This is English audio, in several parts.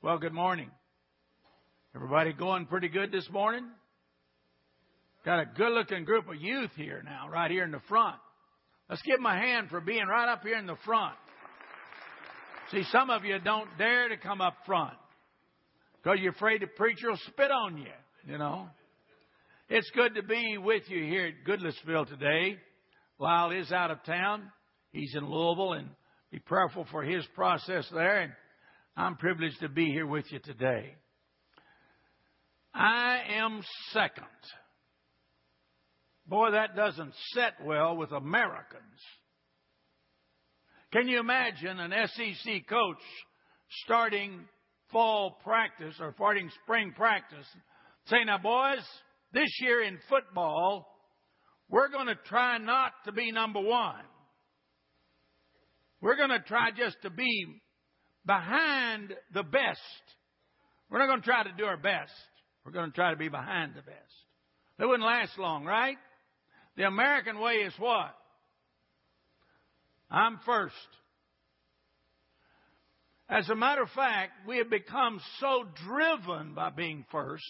Well, good morning. Everybody going pretty good this morning? Got a good-looking group of youth here now, right here in the front. Let's give them a hand for being right up here in the front. See, some of you don't dare to come up front because you're afraid the preacher will spit on you, you know. It's good to be with you here at Goodlettsville today. Lyle is out of town. He's in Louisville, and be prayerful for his process there, and I'm privileged to be here with you today. I am second. Boy, that doesn't set well with Americans. Can you imagine an SEC coach starting fall practice or starting spring practice saying, now, boys, this year in football, we're going to try not to be number one. We're going to try just to be behind the best. We're not going to try to do our best. We're going to try to be behind the best. That wouldn't last long, right? The American way is what? I'm first. As a matter of fact, we have become so driven by being first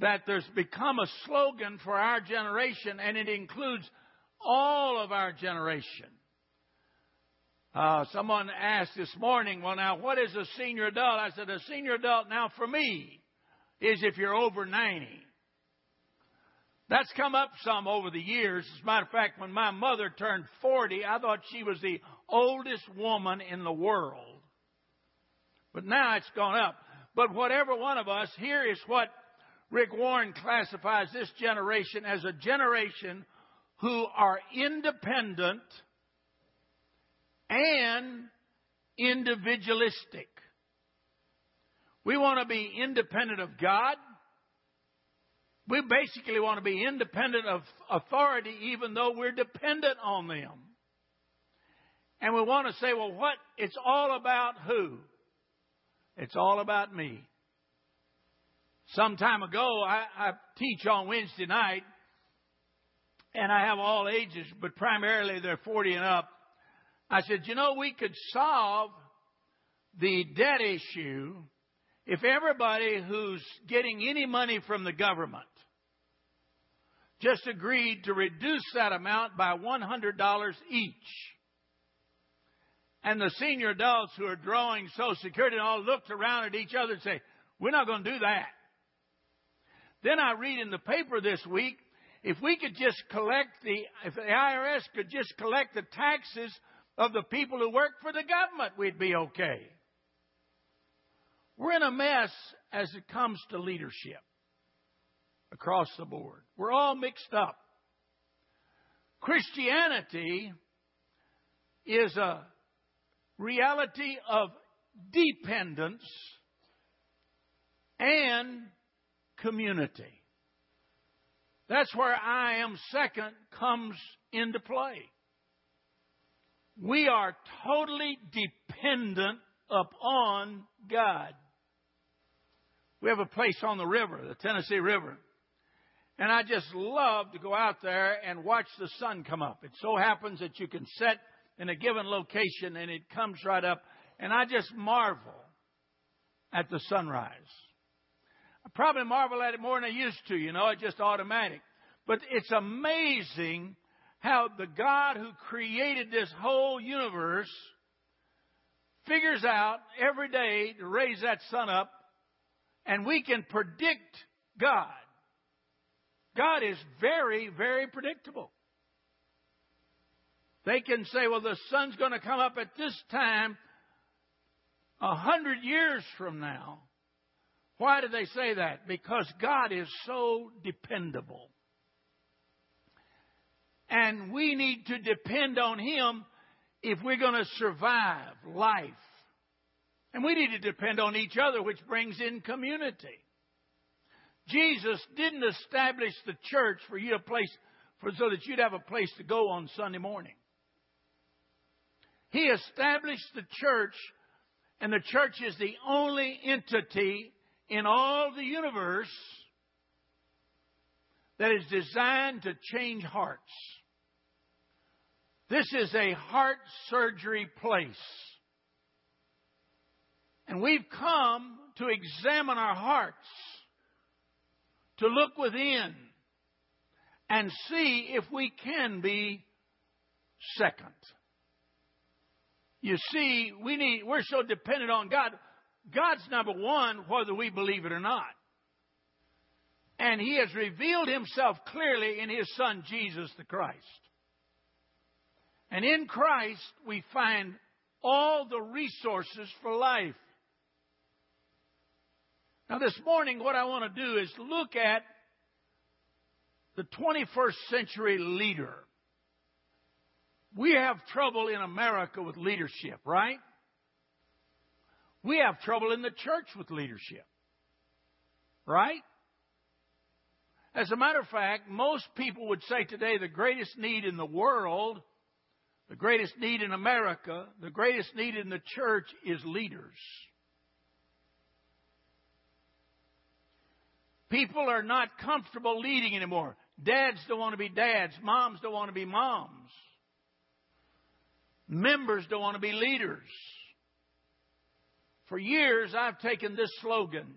that there's become a slogan for our generation, and it includes all of our generation. Someone asked this morning, well, now, what is a senior adult? I said, a senior adult now for me is if you're over 90. That's come up some over the years. As a matter of fact, when my mother turned 40, I thought she was the oldest woman in the world. But now it's gone up. But whatever one of us, here is what Rick Warren classifies this generation as: a generation who are independent and individualistic. We want to be independent of God. We basically want to be independent of authority, even though we're dependent on them. And we want to say, well, what? It's all about who? It's all about me. Some time ago, I teach on Wednesday night, and I have all ages, but primarily they're 40 and up. I said, you know, we could solve the debt issue if everybody who's getting any money from the government just agreed to reduce that amount by $100 each. And the senior adults who are drawing Social Security and all looked around at each other and say, we're not going to do that. Then I read in the paper this week, if we could just collect if the IRS could just collect the taxes of the people who work for the government, we'd be okay. We're in a mess as it comes to leadership across the board. We're all mixed up. Christianity is a reality of dependence and community. That's where I am second comes into play. We are totally dependent upon God. We have a place on the river, the Tennessee River. And I just love to go out there and watch the sun come up. It so happens that you can set in a given location and it comes right up. And I just marvel at the sunrise. I probably marvel at it more than I used to, you know. It's just automatic. But it's amazing how the God who created this whole universe figures out every day to raise that sun up, and we can predict God. God is very, very predictable. They can say, well, the sun's going to come up at this time 100 years from now. Why do they say that? Because God is so dependable. And we need to depend on Him if we're going to survive life. And we need to depend on each other, which brings in community. Jesus didn't establish the church for you so that you'd have a place to go on Sunday morning. He established the church, and the church is the only entity in all the universe that is designed to change hearts. This is a heart surgery place. And we've come to examine our hearts, to look within and see if we can be second. You see, we're so dependent on God. God's number one, whether we believe it or not. And He has revealed Himself clearly in His Son, Jesus the Christ. And in Christ, we find all the resources for life. Now this morning, what I want to do is look at the 21st century leader. We have trouble in America with leadership, right? We have trouble in the church with leadership, right? As a matter of fact, most people would say today the greatest need in the world, the greatest need in America, the greatest need in the church is leaders. People are not comfortable leading anymore. Dads don't want to be dads. Moms don't want to be moms. Members don't want to be leaders. For years, I've taken this slogan,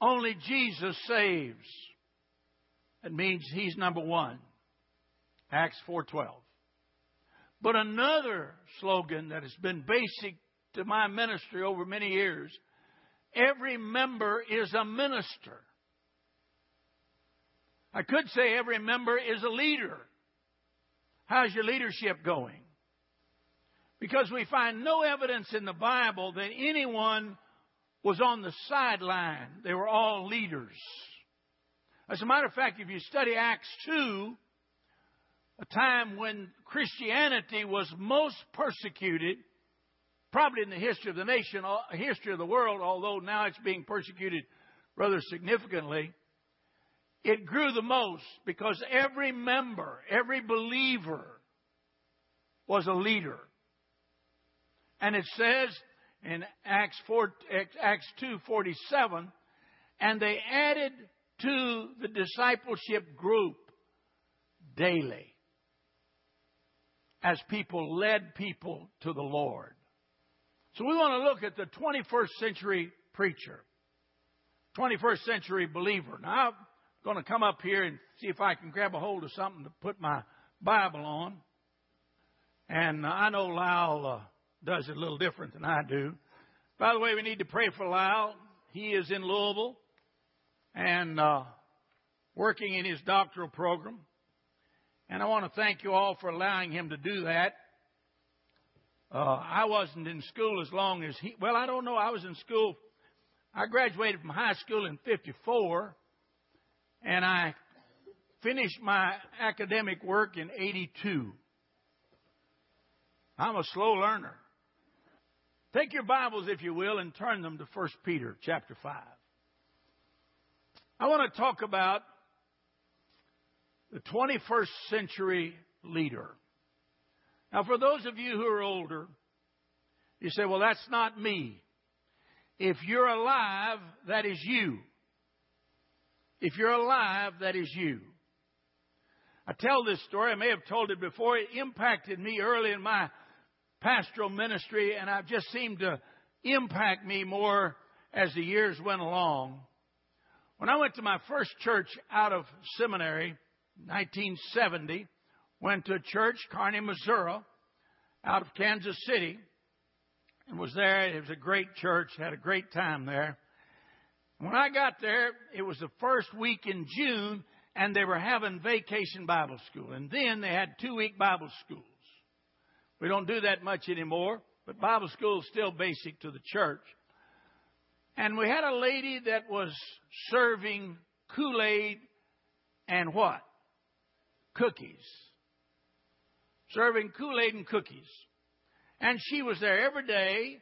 only Jesus saves. That means He's number one. Acts 4:12. But another slogan that has been basic to my ministry over many years, every member is a minister. I could say every member is a leader. How's your leadership going? Because we find no evidence in the Bible that anyone was on the sideline. They were all leaders. As a matter of fact, if you study Acts 2, a time when Christianity was most persecuted, probably in the history of the nation, history of the world, although now it's being persecuted rather significantly, it grew the most because every member, every believer was a leader. And it says in Acts 2:47, and they added to the discipleship group daily as people led people to the Lord. So we want to look at the 21st century preacher, 21st century believer. Now, I'm going to come up here and see if I can grab a hold of something to put my Bible on. And I know Lyle does it a little different than I do. By the way, we need to pray for Lyle. He is in Louisville and working in his doctoral program. And I want to thank you all for allowing him to do that. I wasn't in school as long as he... Well, I don't know. I was in school. I graduated from high school in 1954, and I finished my academic work in 1982. I'm a slow learner. Take your Bibles, if you will, and turn them to 1 Peter chapter 5. I want to talk about the 21st century leader. Now, for those of you who are older, you say, well, that's not me. If you're alive, that is you. If you're alive, that is you. I tell this story. I may have told it before. It impacted me early in my pastoral ministry, and I've just seemed to impact me more as the years went along. When I went to my first church out of seminary, 1970, went to a church, Kearney, Missouri, out of Kansas City, and was there. It was a great church, had a great time there. When I got there, it was the first week in June, and they were having vacation Bible school. And then they had 2-week Bible schools. We don't do that much anymore, but Bible school is still basic to the church. And we had a lady that was serving Kool-Aid and what? Cookies. Serving Kool-Aid and cookies. And she was there every day,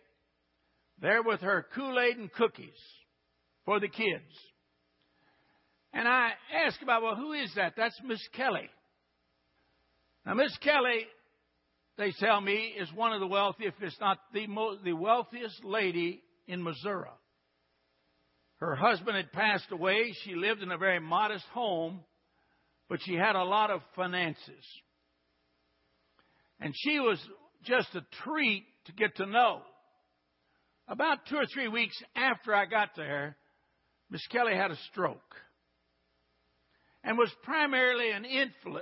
there with her Kool-Aid and cookies for the kids. And I asked about, well, who is that? That's Miss Kelly. Now, Miss Kelly, they tell me, is one of the wealthiest, if not the wealthiest lady in Missouri. Her husband had passed away. She lived in a very modest home, but she had a lot of finances. And she was just a treat to get to know. About 2 or 3 weeks after I got there, Miss Kelly had a stroke and was primarily an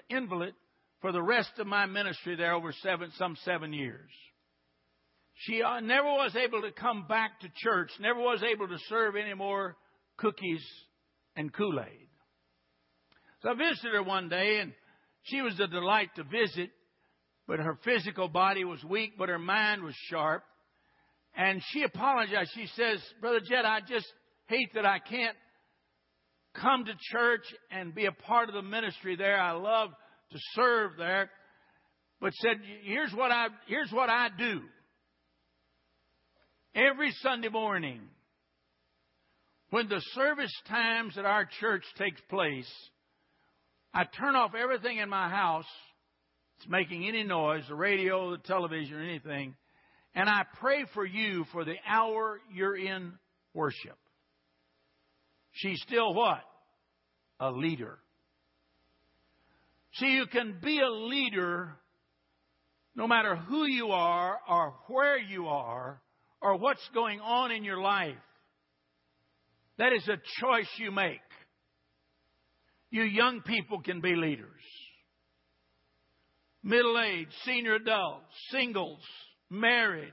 invalid for the rest of my ministry there over some 7 years. She never was able to come back to church, never was able to serve any more cookies and Kool-Aid. So I visited her one day, and she was a delight to visit, but her physical body was weak, but her mind was sharp. And she apologized. She says, "Brother Jed, I just hate that I can't come to church and be a part of the ministry there. I love to serve there." But said, here's what I do. Every Sunday morning, when the service times at our church takes place, I turn off everything in my house that's making any noise, the radio, the television, or anything, and I pray for you for the hour you're in worship. She's still what? A leader. See, you can be a leader no matter who you are or where you are or what's going on in your life. That is a choice you make. You young people can be leaders. Middle-aged, senior adults, singles, marrieds.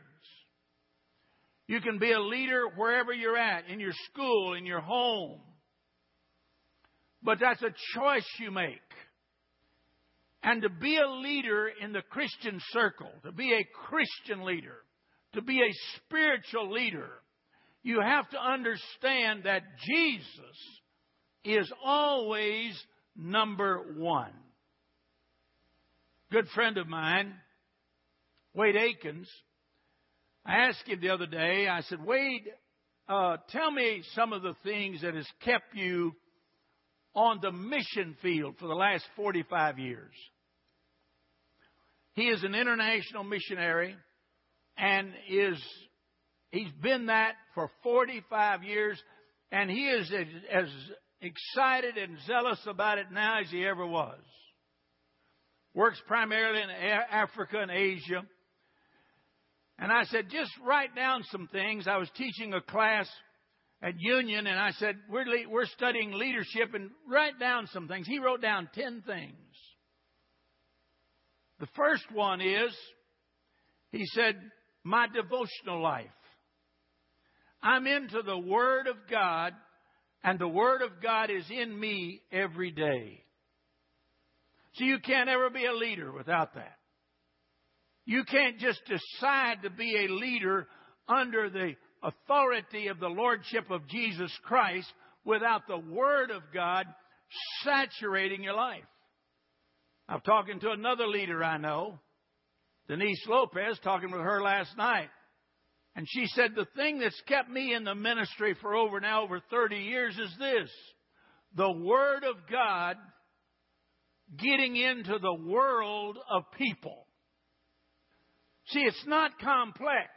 You can be a leader wherever you're at, in your school, in your home. But that's a choice you make. And to be a leader in the Christian circle, to be a Christian leader, to be a spiritual leader, you have to understand that Jesus is always number one. Good friend of mine, Wade Akins, I asked him the other day, I said, "Wade, tell me some of the things that has kept you on the mission field for the last 45 years. He is an international missionary, and he's been that for 45 years, and he is as excited and zealous about it now as he ever was. Works primarily in Africa and Asia." And I said, "Just write down some things." I was teaching a class at Union, and I said, we're studying leadership, and write down some things. He wrote down 10 things. The first one is, he said, "My devotional life. I'm into the Word of God, and the Word of God is in me every day." So you can't ever be a leader without that. You can't just decide to be a leader under the authority of the Lordship of Jesus Christ without the Word of God saturating your life. I'm talking to another leader I know, Denise Lopez, talking with her last night. And she said, "The thing that's kept me in the ministry for over 30 years is this: the Word of God getting into the world of people." See, it's not complex.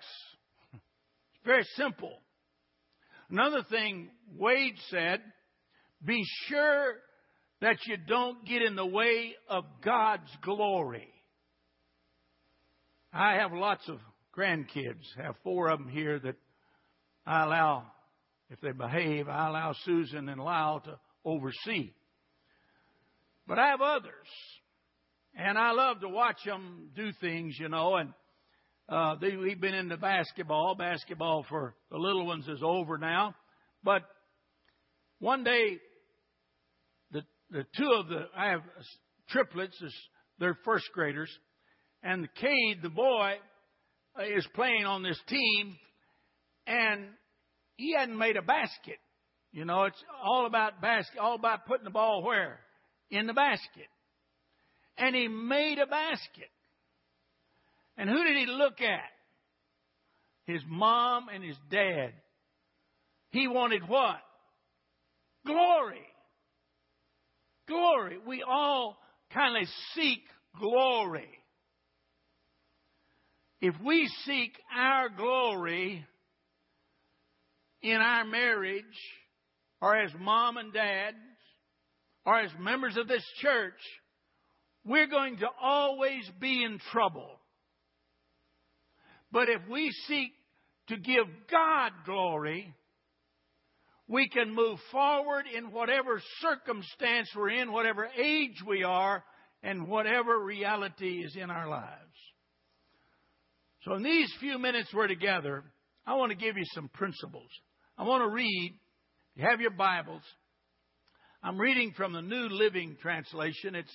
It's very simple. Another thing Wade said, "Be sure that you don't get in the way of God's glory." I have lots of grandkids. I have 4 of them here that I allow, if they behave, I allow Susan and Lyle to oversee. But I have others, and I love to watch them do things, you know, and we've been into basketball. Basketball for the little ones is over now. But one day, the two of the, I have triplets, they're first graders. And Cade, the boy, is playing on this team. And he hadn't made a basket. You know, it's all about basket, all about putting the ball where? In the basket. And he made a basket. And who did he look at? His mom and his dad. He wanted what? Glory. Glory. We all kind of seek glory. If we seek our glory in our marriage, or as mom and dad, or as members of this church, we're going to always be in trouble. But if we seek to give God glory, we can move forward in whatever circumstance we're in, whatever age we are, and whatever reality is in our lives. So in these few minutes we're together, I want to give you some principles. I want to read. You have your Bibles. I'm reading from the New Living Translation. It's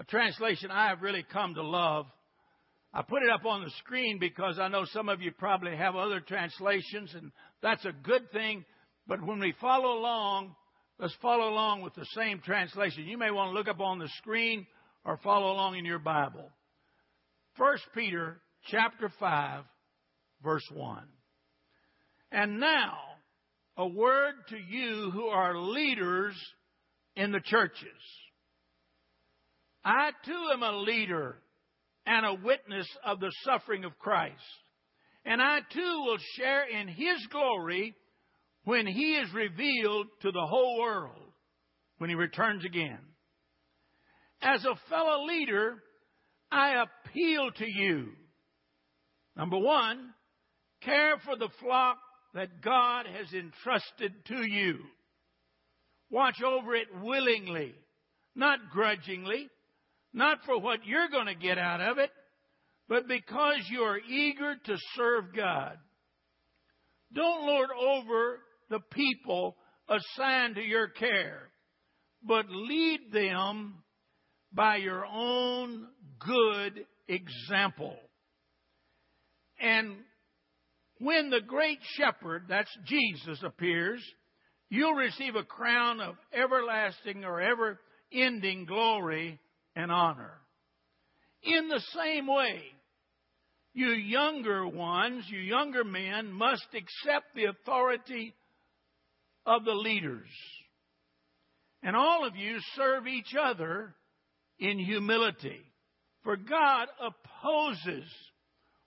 a translation I have really come to love. I put it up on the screen because I know some of you probably have other translations, and that's a good thing. But when we follow along, let's follow along with the same translation. You may want to look up on the screen or follow along in your Bible. 1 Peter chapter 5, verse 1. And now, a word to you who are leaders in the churches. I too am a leader and a witness of the suffering of Christ. And I too will share in His glory when He is revealed to the whole world, when He returns again. As a fellow leader, I appeal to you. Number one, care for the flock that God has entrusted to you. Watch over it willingly, not grudgingly, not for what you're going to get out of it, but because you are eager to serve God. Don't lord over the people assigned to your care, but lead them by your own good example. And when the great shepherd, that's Jesus, appears, you'll receive a crown of everlasting or ever-ending glory and honor. In the same way, you younger men, must accept the authority of the leaders. And all of you serve each other in humility. For God opposes,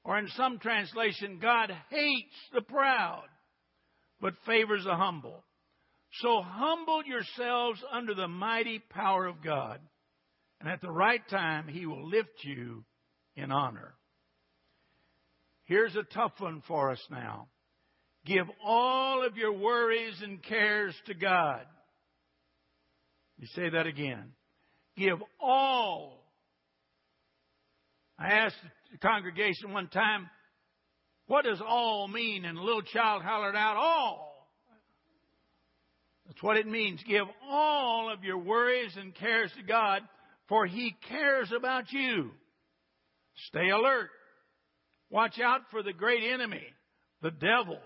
or in some translation, God hates the proud, but favors the humble. So humble yourselves under the mighty power of God, and at the right time, He will lift you in honor. Here's a tough one for us now. Give all of your worries and cares to God. Let me say that again. Give all. I asked the congregation one time, what does all mean? And a little child hollered out, all. That's what it means. Give all of your worries and cares to God, for He cares about you. Stay alert. Watch out for the great enemy, the devil.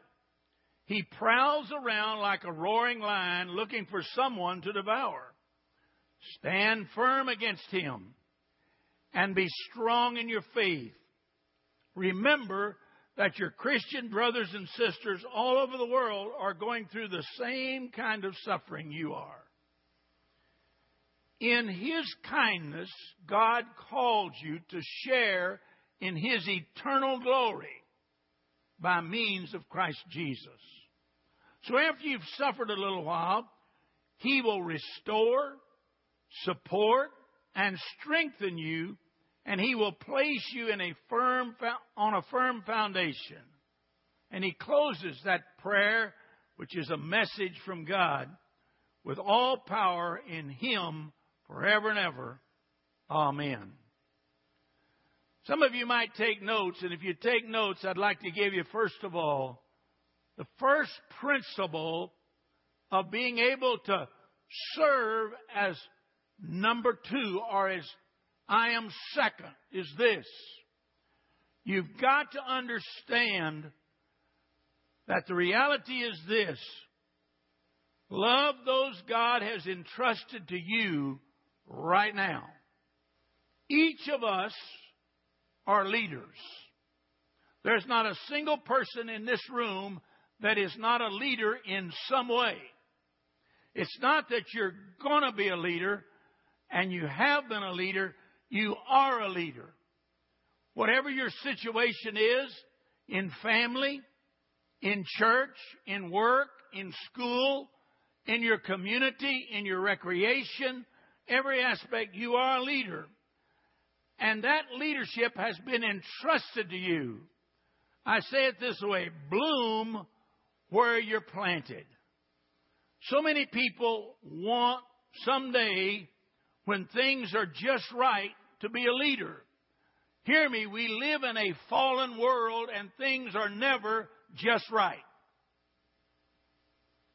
He prowls around like a roaring lion looking for someone to devour. Stand firm against him and be strong in your faith. Remember that your Christian brothers and sisters all over the world are going through the same kind of suffering you are. In His kindness, God called you to share in His eternal glory by means of Christ Jesus. So after you've suffered a little while, He will restore, support, and strengthen you, and He will place you in on a firm foundation. And He closes that prayer, which is a message from God, with all power in Him forever and ever. Amen. Some of you might take notes, and if you take notes, I'd like to give you, first of all, the first principle of being able to serve as number two, or as I am second, is this. You've got to understand that the reality is this. Love those God has entrusted to you right now. Each of us are leaders. There's not a single person in this room that is not a leader in some way. It's not that you're going to be a leader and you have been a leader. You are a leader. Whatever your situation is, in family, in church, in work, in school, in your community, in your recreation, every aspect, you are a leader. And that leadership has been entrusted to you. I say it this way, bloom where you're planted. So many people want someday, when things are just right, to be a leader. Hear me, we live in a fallen world and things are never just right.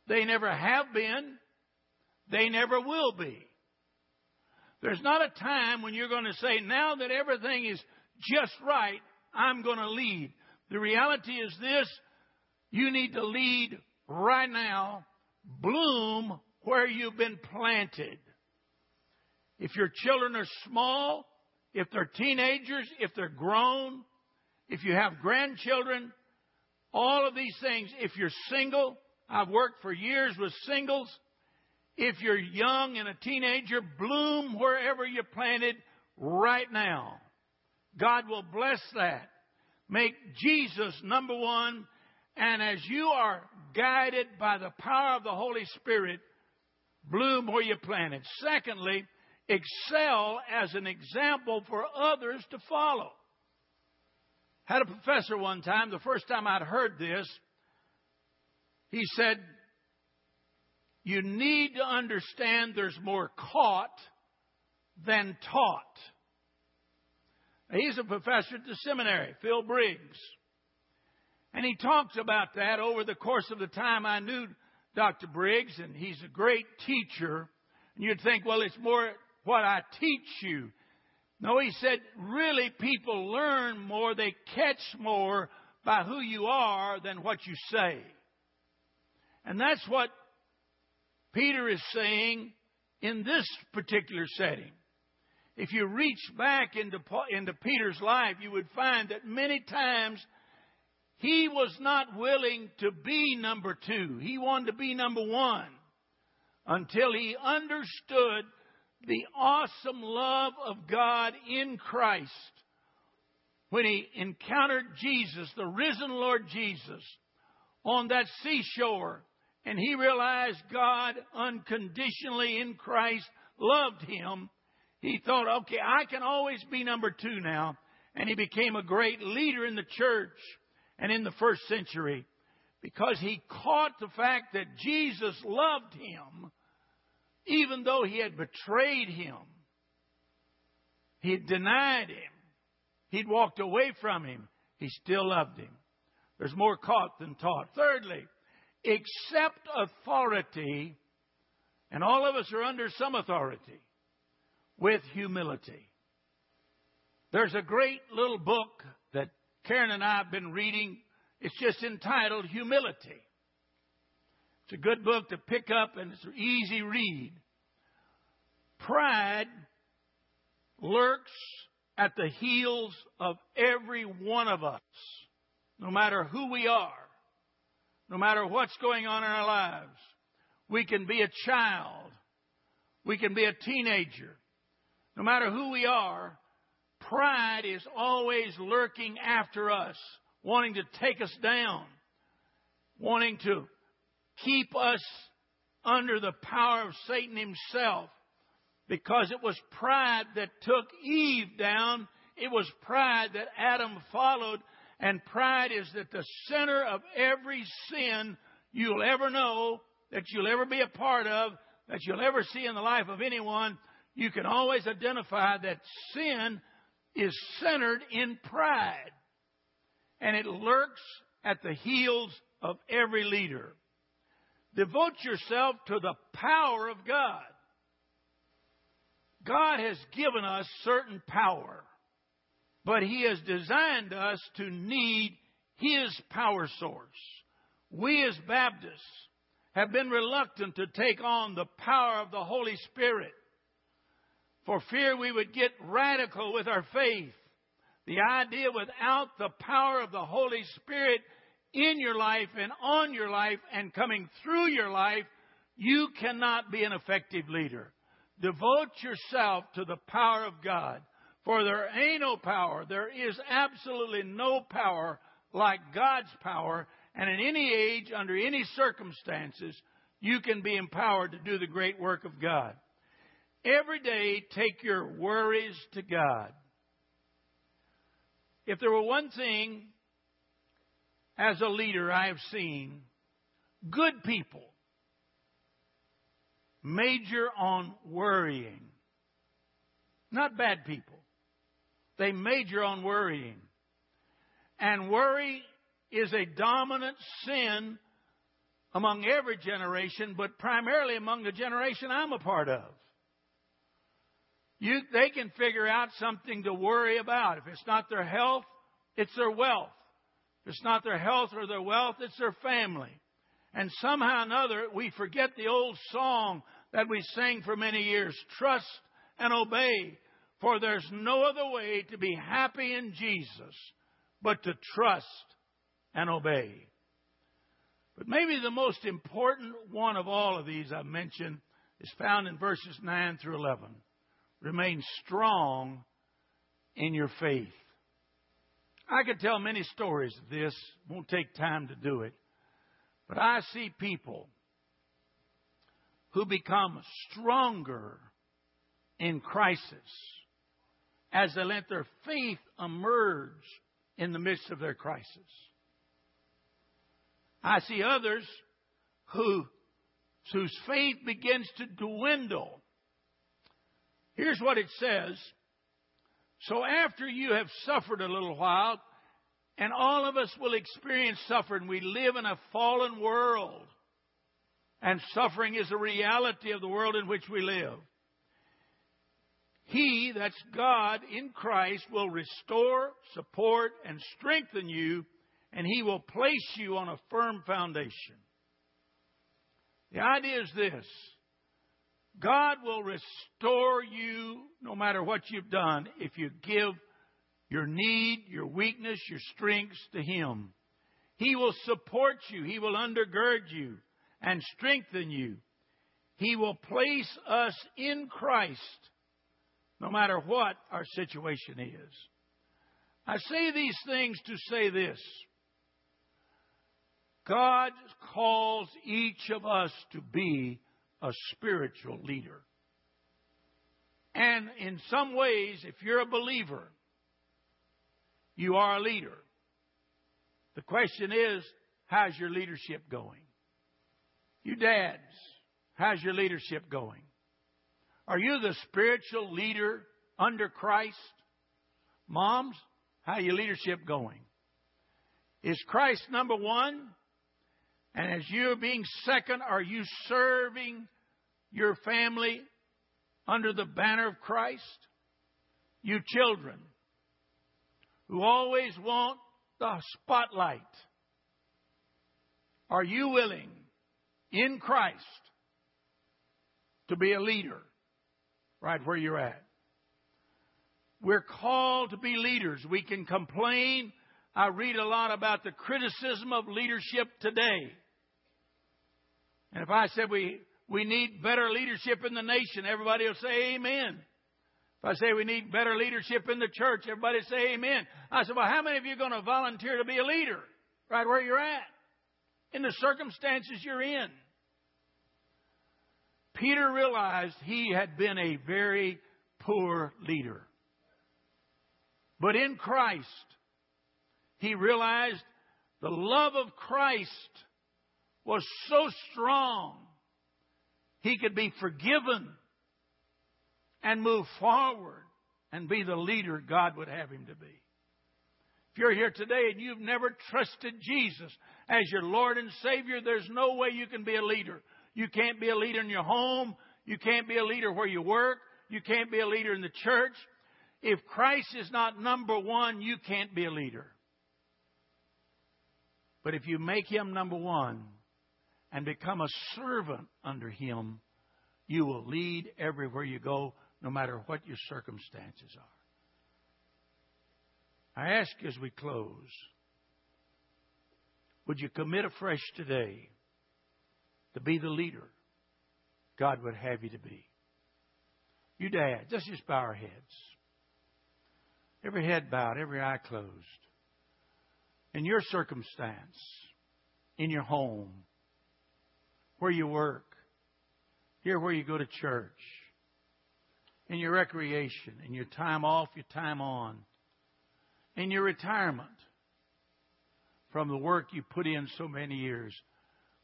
They never have been. They never will be. There's not a time when you're going to say, now that everything is just right, I'm going to lead. The reality is this, you need to lead right now. Bloom where you've been planted. If your children are small, if they're teenagers, if they're grown, if you have grandchildren, all of these things. If you're single, I've worked for years with singles. If you're young and a teenager, bloom wherever you're planted right now. God will bless that. Make Jesus number one. And as you are guided by the power of the Holy Spirit, bloom where you're planted. Secondly, excel as an example for others to follow. Had a professor one time, the first time I'd heard this, he said, you need to understand there's more caught than taught. Now, he's a professor at the seminary, Phil Briggs. And he talks about that over the course of the time I knew Dr. Briggs, and he's a great teacher. And you'd think, well, it's more what I teach you. No, he said, really, people learn more, they catch more by who you are than what you say. And that's what Peter is saying in this particular setting. If you reach back into Peter's life, you would find that many times he was not willing to be number two. He wanted to be number one until he understood the awesome love of God in Christ. When he encountered Jesus, the risen Lord Jesus, on that seashore, and he realized God unconditionally in Christ loved him, he thought, okay, I can always be number two now. And he became a great leader in the church and in the first century, because he caught the fact that Jesus loved him, even though he had betrayed him. He had denied him. He'd walked away from him. He still loved him. There's more caught than taught. Thirdly, accept authority, and all of us are under some authority, with humility. There's a great little book that Karen and I have been reading. It's just entitled Humility. It's a good book to pick up, and it's an easy read. Pride lurks at the heels of every one of us, no matter who we are, no matter what's going on in our lives. We can be a child. We can be a teenager. No matter who we are, pride is always lurking after us, wanting to take us down, wanting to keep us under the power of Satan himself, because it was pride that took Eve down. It was pride that Adam followed, and pride is at the center of every sin you'll ever know, that you'll ever be a part of, that you'll ever see in the life of anyone. You can always identify that sin is centered in pride. And it lurks at the heels of every leader. Devote yourself to the power of God. God has given us certain power, but He has designed us to need His power source. We as Baptists have been reluctant to take on the power of the Holy Spirit, for fear we would get radical with our faith. The idea, without the power of the Holy Spirit in your life and on your life and coming through your life, you cannot be an effective leader. Devote yourself to the power of God, for there ain't no power. There is absolutely no power like God's power. And in any age, under any circumstances, you can be empowered to do the great work of God. Every day, take your worries to God. If there were one thing as a leader, I have seen good people major on worrying. Not bad people. They major on worrying. And worry is a dominant sin among every generation, but primarily among the generation I'm a part of. They can figure out something to worry about. If it's not their health, it's their wealth. If it's not their health or their wealth, it's their family. And somehow or another, we forget the old song that we sang for many years, Trust and Obey, for there's no other way to be happy in Jesus but to trust and obey. But maybe the most important one of all of these I mentioned is found in verses 9 through 11. Remain strong in your faith. I could tell many stories of this. It won't take time to do it. But I see people who become stronger in crisis as they let their faith emerge in the midst of their crisis. I see others whose faith begins to dwindle. Here's what it says. So after you have suffered a little while, and all of us will experience suffering. We live in a fallen world, and suffering is a reality of the world in which we live. He, that's God in Christ, will restore, support, and strengthen you, and He will place you on a firm foundation. The idea is this. God will restore you no matter what you've done if you give your need, your weakness, your strengths to Him. He will support you. He will undergird you and strengthen you. He will place us in Christ no matter what our situation is. I say these things to say this. God calls each of us to be a spiritual leader. And in some ways, if you're a believer, you are a leader. The question is, how's your leadership going? You dads, how's your leadership going? Are you the spiritual leader under Christ? Moms, how's your leadership going? Is Christ number one? And as you're being second, are you serving your family under the banner of Christ? You children who always want the spotlight, are you willing in Christ to be a leader right where you're at? We're called to be leaders. We can complain. I read a lot about the criticism of leadership today. And if I said we need better leadership in the nation, everybody will say amen. If I say we need better leadership in the church, everybody will say amen. I said, well, how many of you are going to volunteer to be a leader right where you're at, in the circumstances you're in? Peter realized he had been a very poor leader. But in Christ, he realized the love of Christ was so strong, he could be forgiven and move forward and be the leader God would have him to be. If you're here today and you've never trusted Jesus as your Lord and Savior, there's no way you can be a leader. You can't be a leader in your home. You can't be a leader where you work. You can't be a leader in the church. If Christ is not number one, you can't be a leader. But if you make Him number one and become a servant under Him, you will lead everywhere you go, no matter what your circumstances are. I ask you as we close, would you commit afresh today to be the leader God would have you to be? You dads, let's just bow our heads. Every head bowed, every eye closed. In your circumstance, in your home, where you work, here where you go to church, in your recreation, in your time off, your time on, in your retirement, from the work you put in so many years?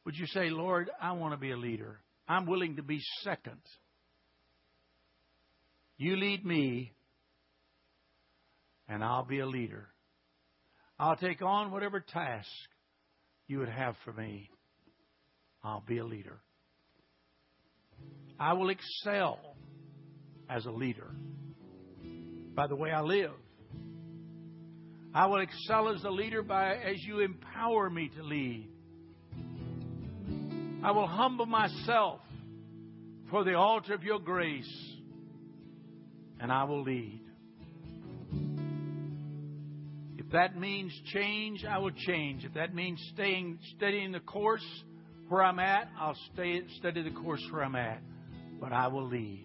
Would you say, Lord, I want to be a leader. I'm willing to be second. You lead me, and I'll be a leader. I'll take on whatever task you would have for me. I'll be a leader. I will excel as a leader by the way I live. I will excel as a leader as you empower me to lead. I will humble myself for the altar of your grace, and I will lead. If that means change, I will change. If that means studying the course where I'm at, I'll study the course where I'm at. But I will lead.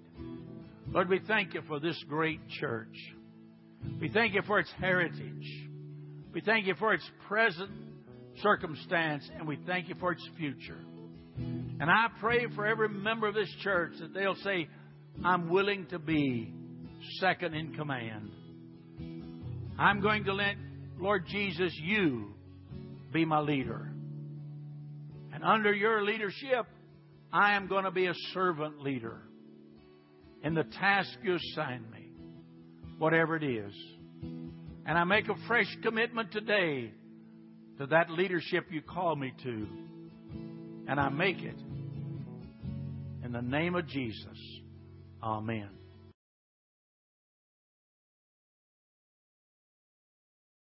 Lord, we thank you for this great church. We thank you for its heritage. We thank you for its present circumstance, and we thank you for its future. And I pray for every member of this church that they'll say, I'm willing to be second in command. I'm going to let, Lord Jesus, you be my leader. And under your leadership, I am going to be a servant leader in the task you assign me, whatever it is. And I make a fresh commitment today to that leadership you call me to. And I make it in the name of Jesus. Amen.